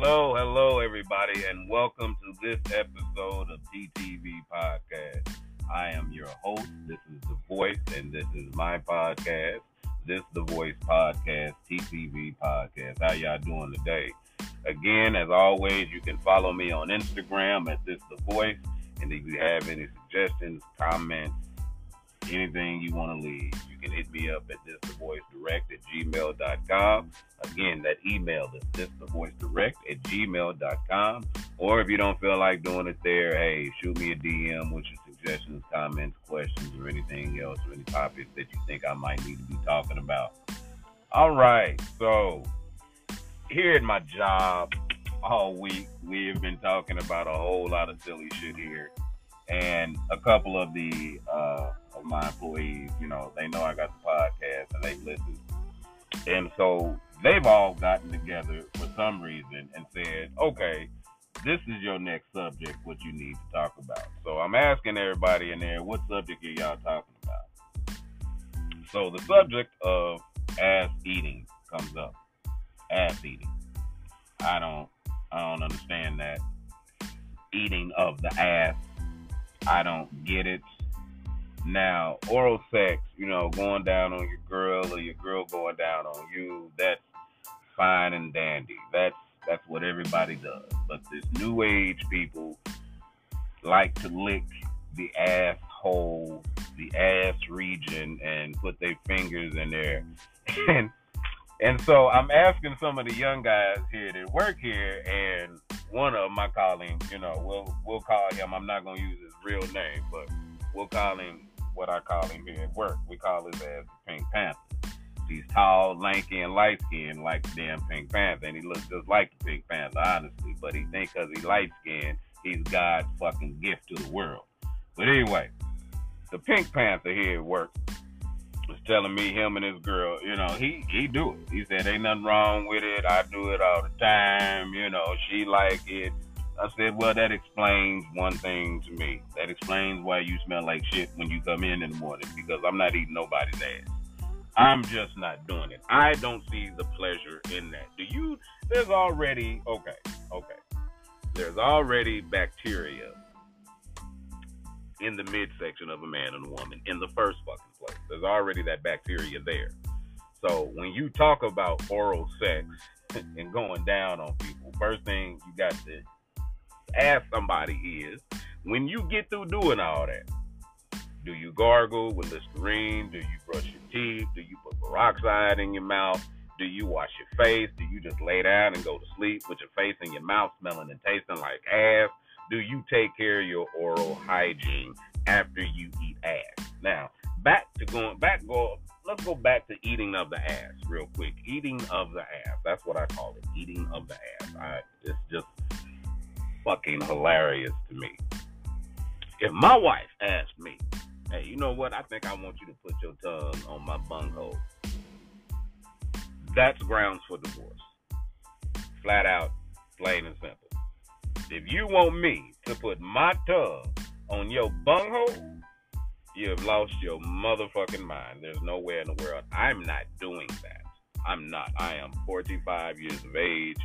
Hello, everybody, and welcome to this episode of TTV Podcast. I am your host. This is The Voice, and this is my podcast. This The Voice Podcast, TTV Podcast. How y'all doing today? Again, as always, you can follow me on Instagram at This The Voice. And if you have any suggestions, comments, anything you want to leave, you can hit me up at thisthevoicedirect@gmail.com. Again, that email is thisthevoicedirect@gmail.com. Or if you don't feel like doing it there, hey, shoot me a DM with your suggestions, comments, questions, or anything else, or any topics that you think I might need to be talking about. All right, so here at my job all week, we have been talking about a whole lot of silly shit here. And a couple of the of my employees, you know, they know I got the podcast and they listen. And so they've all gotten together for some reason and said, okay, this is your next subject, what you need to talk about. So I'm asking everybody in there, what subject are y'all talking about? So the subject of ass eating comes up. Ass eating. I don't understand that. Eating of the ass. I don't get it. Now, oral sex, you know, going down on your girl or your girl going down on you, that's fine and dandy. That's what everybody does. But this new age people like to lick the asshole, the ass region, and put their fingers in there. And so I'm asking some of the young guys here that work here, and one of my colleagues, you know, we'll call him, I'm not going to use his real name, but we'll call him what I call him here at work. We call his ass Pink Panther. He's tall, lanky, and light-skinned like the damn Pink Panther, and he looks just like the Pink Panther, honestly, but he thinks because he's light-skinned, he's God's fucking gift to the world. But anyway, the Pink Panther here at work was telling me him and his girl, you know, he do it. He said, ain't nothing wrong with it. I do it all the time. You know, she like it. I said, well, that explains one thing to me. That explains why you smell like shit when you come in the morning, because I'm not eating nobody's ass. I'm just not doing it. I don't see the pleasure in that. Do you? There's already, okay. There's already bacteria in the midsection of a man and a woman in the first fucking place. There's already that bacteria there. So when you talk about oral sex and going down on people, first thing you got to ask somebody is, when you get through doing all that, do you gargle with Listerine? Do you brush your teeth? Do you put peroxide in your mouth? Do you wash your face? Do you just lay down and go to sleep with your face and your mouth smelling and tasting like ass? Do you take care of your oral hygiene after you eat ass? Now, let's go back to eating of the ass real quick. Eating of the ass. That's what I call it. Eating of the ass. It's just fucking hilarious to me. If my wife asked me, hey, you know what? I think I want you to put your tongue on my bunghole. That's grounds for divorce. Flat out, plain and simple. If you want me to put my tongue on your bunghole, you have lost your motherfucking mind. There's nowhere in the world. I'm not doing that. I'm not. I am 45 years of age.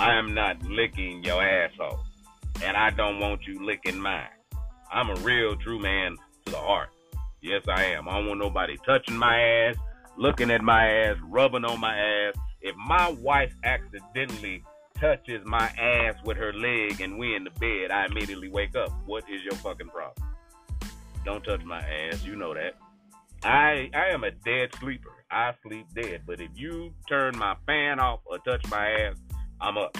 I am not licking your asshole. And I don't want you licking mine. I'm a real true man to the heart. Yes, I am. I don't want nobody touching my ass, looking at my ass, rubbing on my ass. If my wife accidentally touches my ass with her leg and we in the bed, I immediately wake up. What is your fucking problem? Don't touch my ass. You know that. I am a dead sleeper. I sleep dead. But if you turn my fan off or touch my ass, I'm up.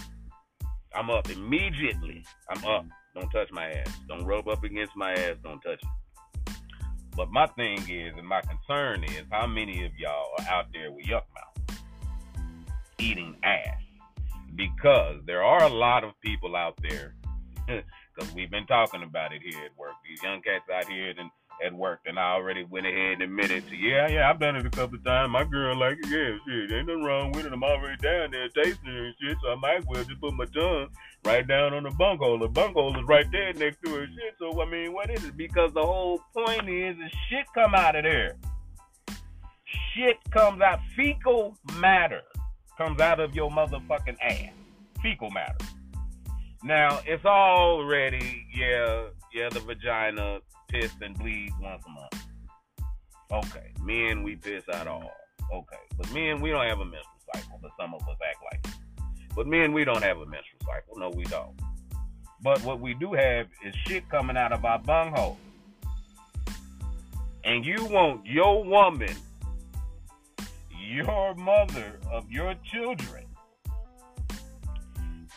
I'm up immediately. I'm up. Don't touch my ass. Don't rub up against my ass. Don't touch it. But my thing is, and my concern is, how many of y'all are out there with yuck mouth eating ass? Because there are a lot of people out there, because we've been talking about it here at work. These young cats out here at work, and I already went ahead and admitted to, yeah, I've done it a couple of times. My girl like it, yeah, shit, ain't nothing wrong with it. I'm already down there tasting it and shit, so I might as well just put my tongue right down on the bunghole. The bunghole is right there next to her shit, so, I mean, what is it? Because the whole point is shit come out of there. Shit comes out. Fecal matter comes out of your motherfucking ass. fecal matter. Now, it's already, the vagina piss and bleeds once a month. Okay, men, we piss out all. Okay, but men, we don't have a menstrual cycle, but some of us act like it. But men, we don't have a menstrual cycle. No, we don't. But what we do have is shit coming out of our bunghole. And you want your woman, your mother of your children,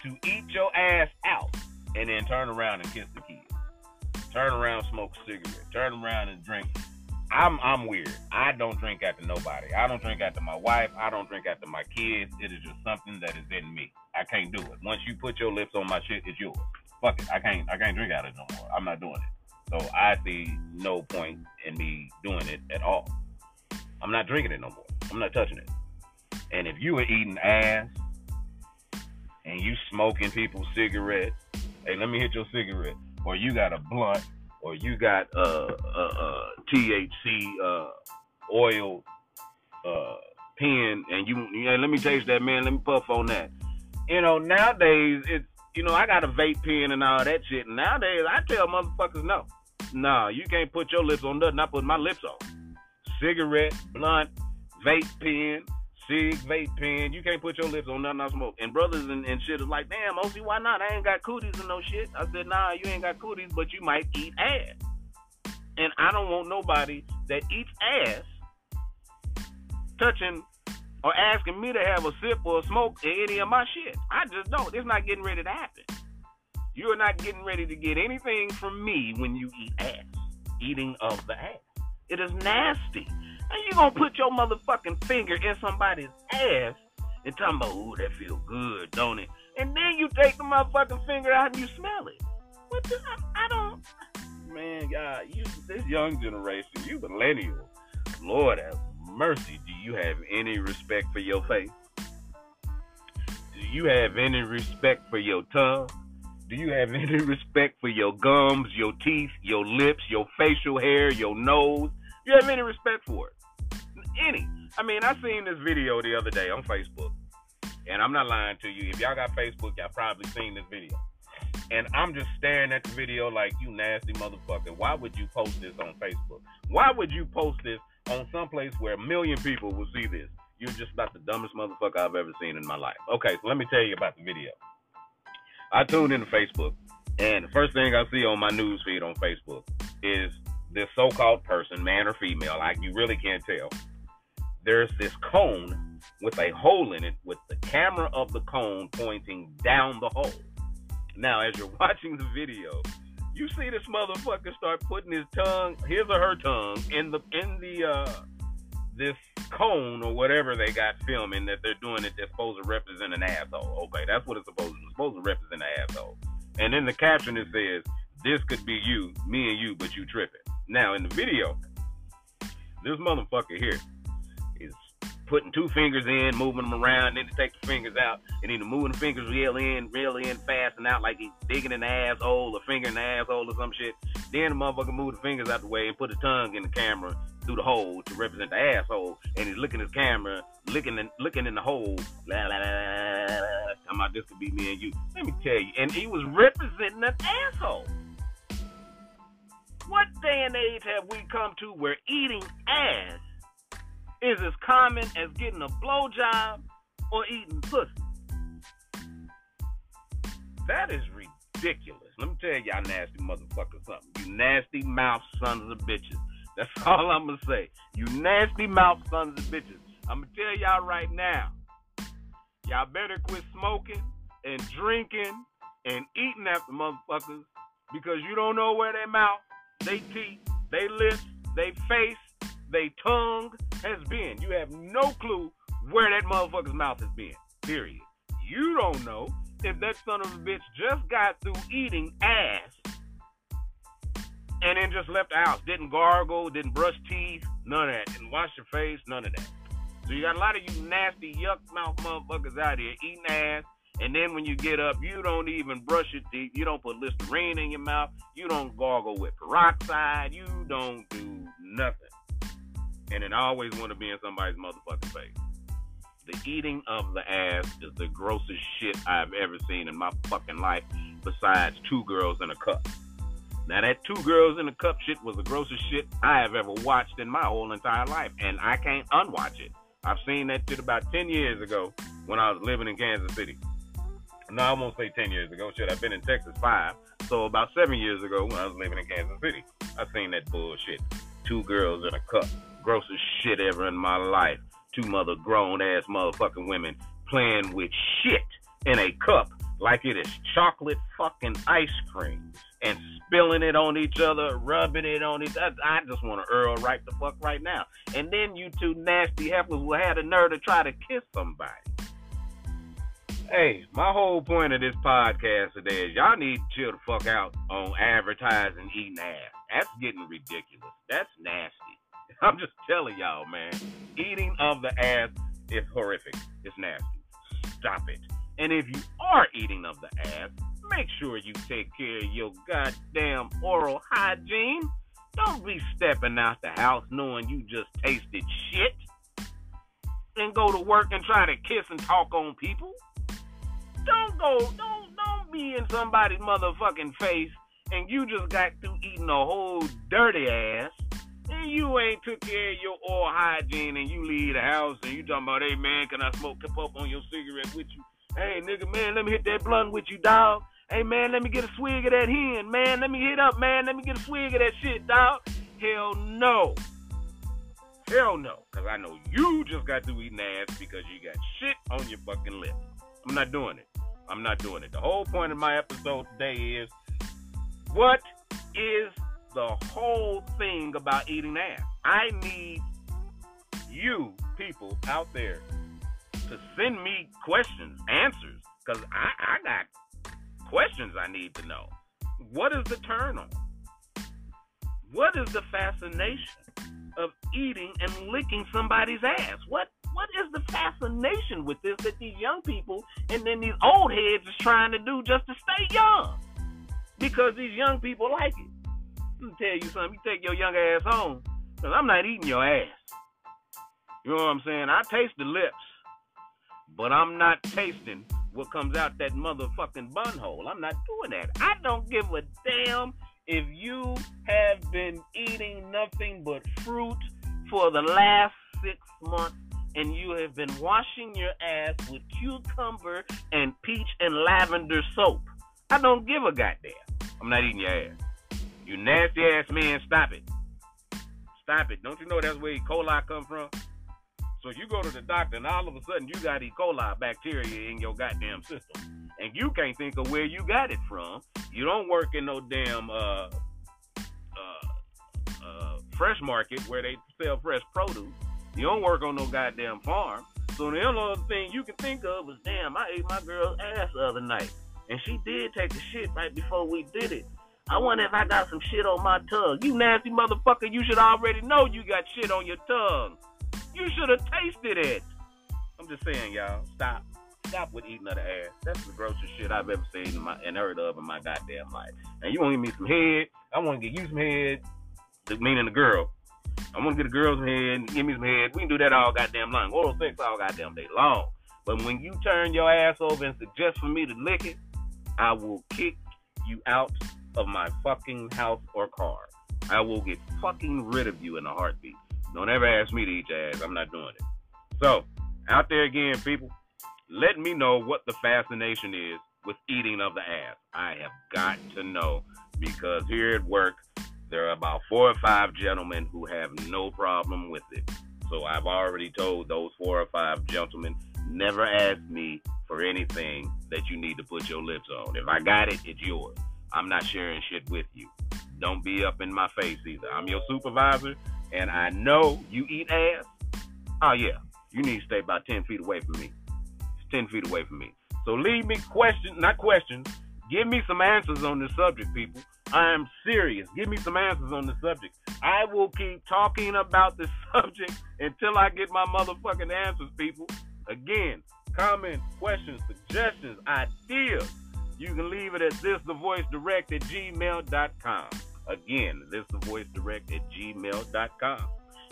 to eat your ass out and then turn around and kiss the kid. Turn around, smoke a cigarette. Turn around and drink. I'm weird. I don't drink after nobody. I don't drink after my wife. I don't drink after my kids. It is just something that is in me. I can't do it. Once you put your lips on my shit, it's yours. Fuck it. I can't drink out of it no more. I'm not doing it. So I see no point in me doing it at all. I'm not drinking it no more. I'm not touching it. And if you were eating ass and you smoking people's cigarettes, hey, let me hit your cigarette, or you got a blunt, or you got THC oil pen, and you let me taste that, man, let me puff on that. You know, nowadays, it's, you know, I got a vape pen and all that shit, and nowadays, I tell motherfuckers no. Nah, you can't put your lips on nothing I put my lips on. Cigarette, blunt, vape pen, vape pen. You can't put your lips on nothing I smoke. And brothers and shit is like, damn, OC, why not? I ain't got cooties and no shit. I said, nah, you ain't got cooties, but you might eat ass. And I don't want nobody that eats ass touching or asking me to have a sip or a smoke in any of my shit. I just don't. It's not getting ready to happen. You're not getting ready to get anything from me when you eat ass. Eating of the ass. It is nasty. And you gonna put your motherfucking finger in somebody's ass and talking about, ooh, that feel good, don't it? And then you take the motherfucking finger out and you smell it. What the? I don't. Man, God, you, this young generation, you millennials, Lord have mercy, do you have any respect for your face? Do you have any respect for your tongue? Do you have any respect for your gums, your teeth, your lips, your facial hair, your nose? Do you have any respect for it? Any. I mean, I seen this video the other day on Facebook. And I'm not lying to you. If y'all got Facebook, y'all probably seen this video. And I'm just staring at the video like, you nasty motherfucker. Why would you post this on Facebook? Why would you post this on someplace where 1 million people will see this? You're just about the dumbest motherfucker I've ever seen in my life. Okay, so let me tell you about the video. I tuned into Facebook. And the first thing I see on my news feed on Facebook is this so-called person, man or female, like you really can't tell. There's this cone with a hole in it with the camera of the cone pointing down the hole. Now, as you're watching the video, you see this motherfucker start putting his tongue, his or her tongue, in the this cone or whatever they got filming that they're doing it that's supposed to represent an asshole. Okay, that's what it's supposed to do. It's supposed to represent an asshole. And in the caption it says, this could be you, me and you, but you tripping. Now, in the video, this motherfucker here is putting two fingers in, moving them around, then to take the fingers out, and then moving the fingers real in, fast and out like he's digging an asshole or finger in the asshole or some shit. Then the motherfucker move the fingers out the way and put his tongue in the camera through the hole to represent the asshole, and he's looking at his camera, looking in the hole. La, la, la, la, la, la. Come out, this could be me and you. Let me tell you, and he was representing an asshole. What day and age have we come to where eating ass is as common as getting a blowjob or eating pussy? That is ridiculous. Let me tell y'all nasty motherfuckers something. You nasty mouth sons of bitches. That's all I'm going to say. You nasty mouth sons of bitches. I'm going to tell y'all right now. Y'all better quit smoking and drinking and eating after motherfuckers because you don't know where their mouth, they teeth, they lips, they face, they tongue has been. You have no clue where that motherfucker's mouth has been. Period. You don't know if that son of a bitch just got through eating ass and then just left the house. Didn't gargle, didn't brush teeth, none of that. Didn't wash your face, none of that. So you got a lot of you nasty, yuck mouth motherfuckers out here eating ass. And then when you get up, you don't even brush your teeth. You don't put Listerine in your mouth. You don't gargle with peroxide. You don't do nothing. And then I always want to be in somebody's motherfucking face. The eating of the ass is the grossest shit I've ever seen in my fucking life, besides Two Girls in a Cup. Now, that Two Girls in a Cup shit was the grossest shit I have ever watched in my whole entire life, and I can't unwatch it. I've seen that shit about 10 years ago when I was living in Kansas City. No, I won't say 10 years ago. Shit, I've been in Texas 5. So about 7 years ago when I was living in Kansas City, I seen that bullshit. Two Girls in a Cup. Grossest shit ever in my life. Two mother grown-ass motherfucking women playing with shit in a cup like it is chocolate fucking ice cream and spilling it on each other, rubbing it on each other. I just want to Earl right the fuck right now. And then you two nasty heifers will have the nerve to try to kiss somebody. Hey, my whole point of this podcast today is y'all need to chill the fuck out on advertising eating ass. That's getting ridiculous. That's nasty. I'm just telling y'all, man. Eating of the ass is horrific. It's nasty. Stop it. And if you are eating of the ass, make sure you take care of your goddamn oral hygiene. Don't be stepping out the house knowing you just tasted shit and go to work and try to kiss and talk on people. Don't be in somebody's motherfucking face and you just got through eating a whole dirty ass and you ain't took care of your oral hygiene and you leave the house and you talking about, hey man, can I smoke up on your cigarette with you? Hey nigga, man, let me hit that blunt with you, dog. Hey man, let me get a swig of that hen, man. Let me hit up, man. Let me get a swig of that shit, dog. Hell no. Hell no. Because I know you just got through eating ass because you got shit on your fucking lip. I'm not doing it. I'm not doing it. The whole point of my episode today is, what is the whole thing about eating ass? I need you people out there to send me questions, answers, because I got questions I need to know. What is the turn on? What is the fascination of eating and licking somebody's ass? What is the fascination with this that these young people and then these old heads is trying to do just to stay young? Because these young people like it. I'm going to tell you something. You take your young ass home, because I'm not eating your ass. You know what I'm saying? I taste the lips, but I'm not tasting what comes out that motherfucking bun hole. I'm not doing that. I don't give a damn if you have been eating nothing but fruit for the last 6 months and you have been washing your ass with cucumber and peach and lavender soap. I don't give a goddamn. I'm not eating your ass. You nasty ass man, stop it. Stop it. Don't you know that's where E. coli come from? So you go to the doctor and all of a sudden you got E. coli bacteria in your goddamn system. And you can't think of where you got it from. You don't work in no damn fresh market where they sell fresh produce. You don't work on no goddamn farm. So the only thing you can think of was, damn, I ate my girl's ass the other night. And she did take the shit right before we did it. I wonder if I got some shit on my tongue. You nasty motherfucker, you should already know you got shit on your tongue. You should have tasted it. I'm just saying, y'all, stop. Stop with eating other ass. That's the grossest shit I've ever seen and heard of in my goddamn life. And you want to give me some head? I want to get you some head, meaning the girl. I'm going to get a girl's head, give me some head. We can do that all goddamn long. Oral sex all goddamn day long. But when you turn your ass over and suggest for me to lick it, I will kick you out of my fucking house or car. I will get fucking rid of you in a heartbeat. Don't ever ask me to eat your ass. I'm not doing it. So, out there again, people, let me know what the fascination is with eating of the ass. I have got to know, because here at work, there are about 4 or 5 gentlemen who have no problem with it. So I've already told those 4 or 5 gentlemen, never ask me for anything that you need to put your lips on. If I got it, it's yours. I'm not sharing shit with you. Don't be up in my face either. I'm your supervisor, and I know you eat ass. Oh, yeah. You need to stay about 10 feet away from me. It's 10 feet away from me. So leave me questions. Give me some answers on this subject, people. I am serious. Give me some answers on the subject. I will keep talking about this subject until I get my motherfucking answers, people. Again, comments, questions, suggestions, ideas. You can leave it at thisthevoicedirect@gmail.com. Again, thisthevoicedirect@gmail.com.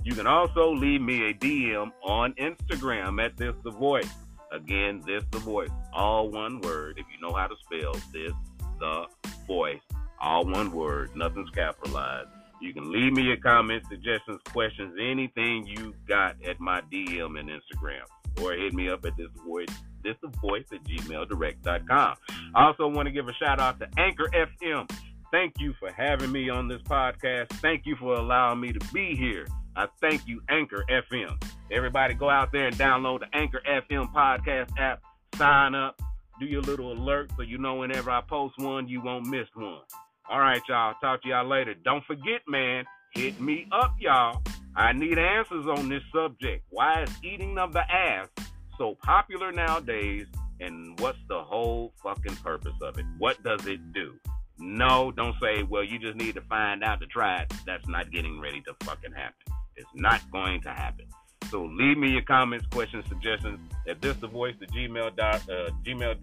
You can also leave me a DM on Instagram at This The Voice. Again, This The Voice, all one word. If you know how to spell This The Voice, all one word, nothing's capitalized. You can leave me your comments, suggestions, questions, anything you got at my DM and Instagram, or hit me up at thisthevoice@gmail.com. I also want to give a shout out to Anchor FM. Thank you for having me on this podcast. Thank you for allowing me to be here. I thank you, Anchor FM. Everybody go out there and download the Anchor FM podcast app. Sign up. Do your little alert so you know whenever I post one, you won't miss one. All right, y'all. Talk to y'all later. Don't forget, man, hit me up, y'all. I need answers on this subject. Why is eating of the ass so popular nowadays, and what's the whole fucking purpose of it? What does it do? No, don't say, well, you just need to find out to try it. That's not getting ready to fucking happen. It's not going to happen. So leave me your comments, questions, suggestions at thisthevoice@gmail.com.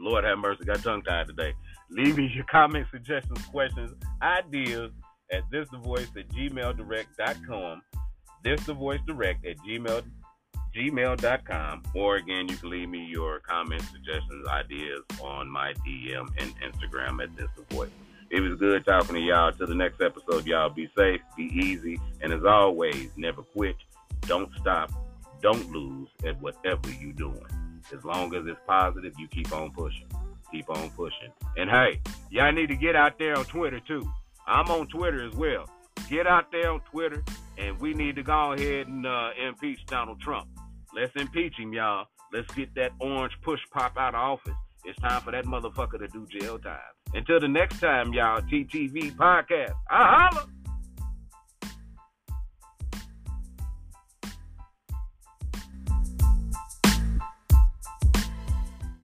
Lord have mercy, got tongue-tied today. Leave me your comments, suggestions, questions, ideas at thisthevoice@gmail.com, thisthevoicedirect@gmail.com, or again, you can leave me your comments, suggestions, ideas on my DM and Instagram at thisthevoice. It was good talking to y'all. Till the next episode, y'all be safe, be easy, and as always, never quit, don't stop, don't lose at whatever you're doing. As long as it's positive, you keep on pushing. Keep on pushing. And hey, y'all need to get out there on Twitter too. I'm on Twitter as well. Get out there on Twitter, and we need to go ahead and impeach Donald Trump. Let's impeach him, y'all. Let's get that orange push pop out of office. It's time for that motherfucker to do jail time. Until the next time, y'all, TTV Podcast. I holla!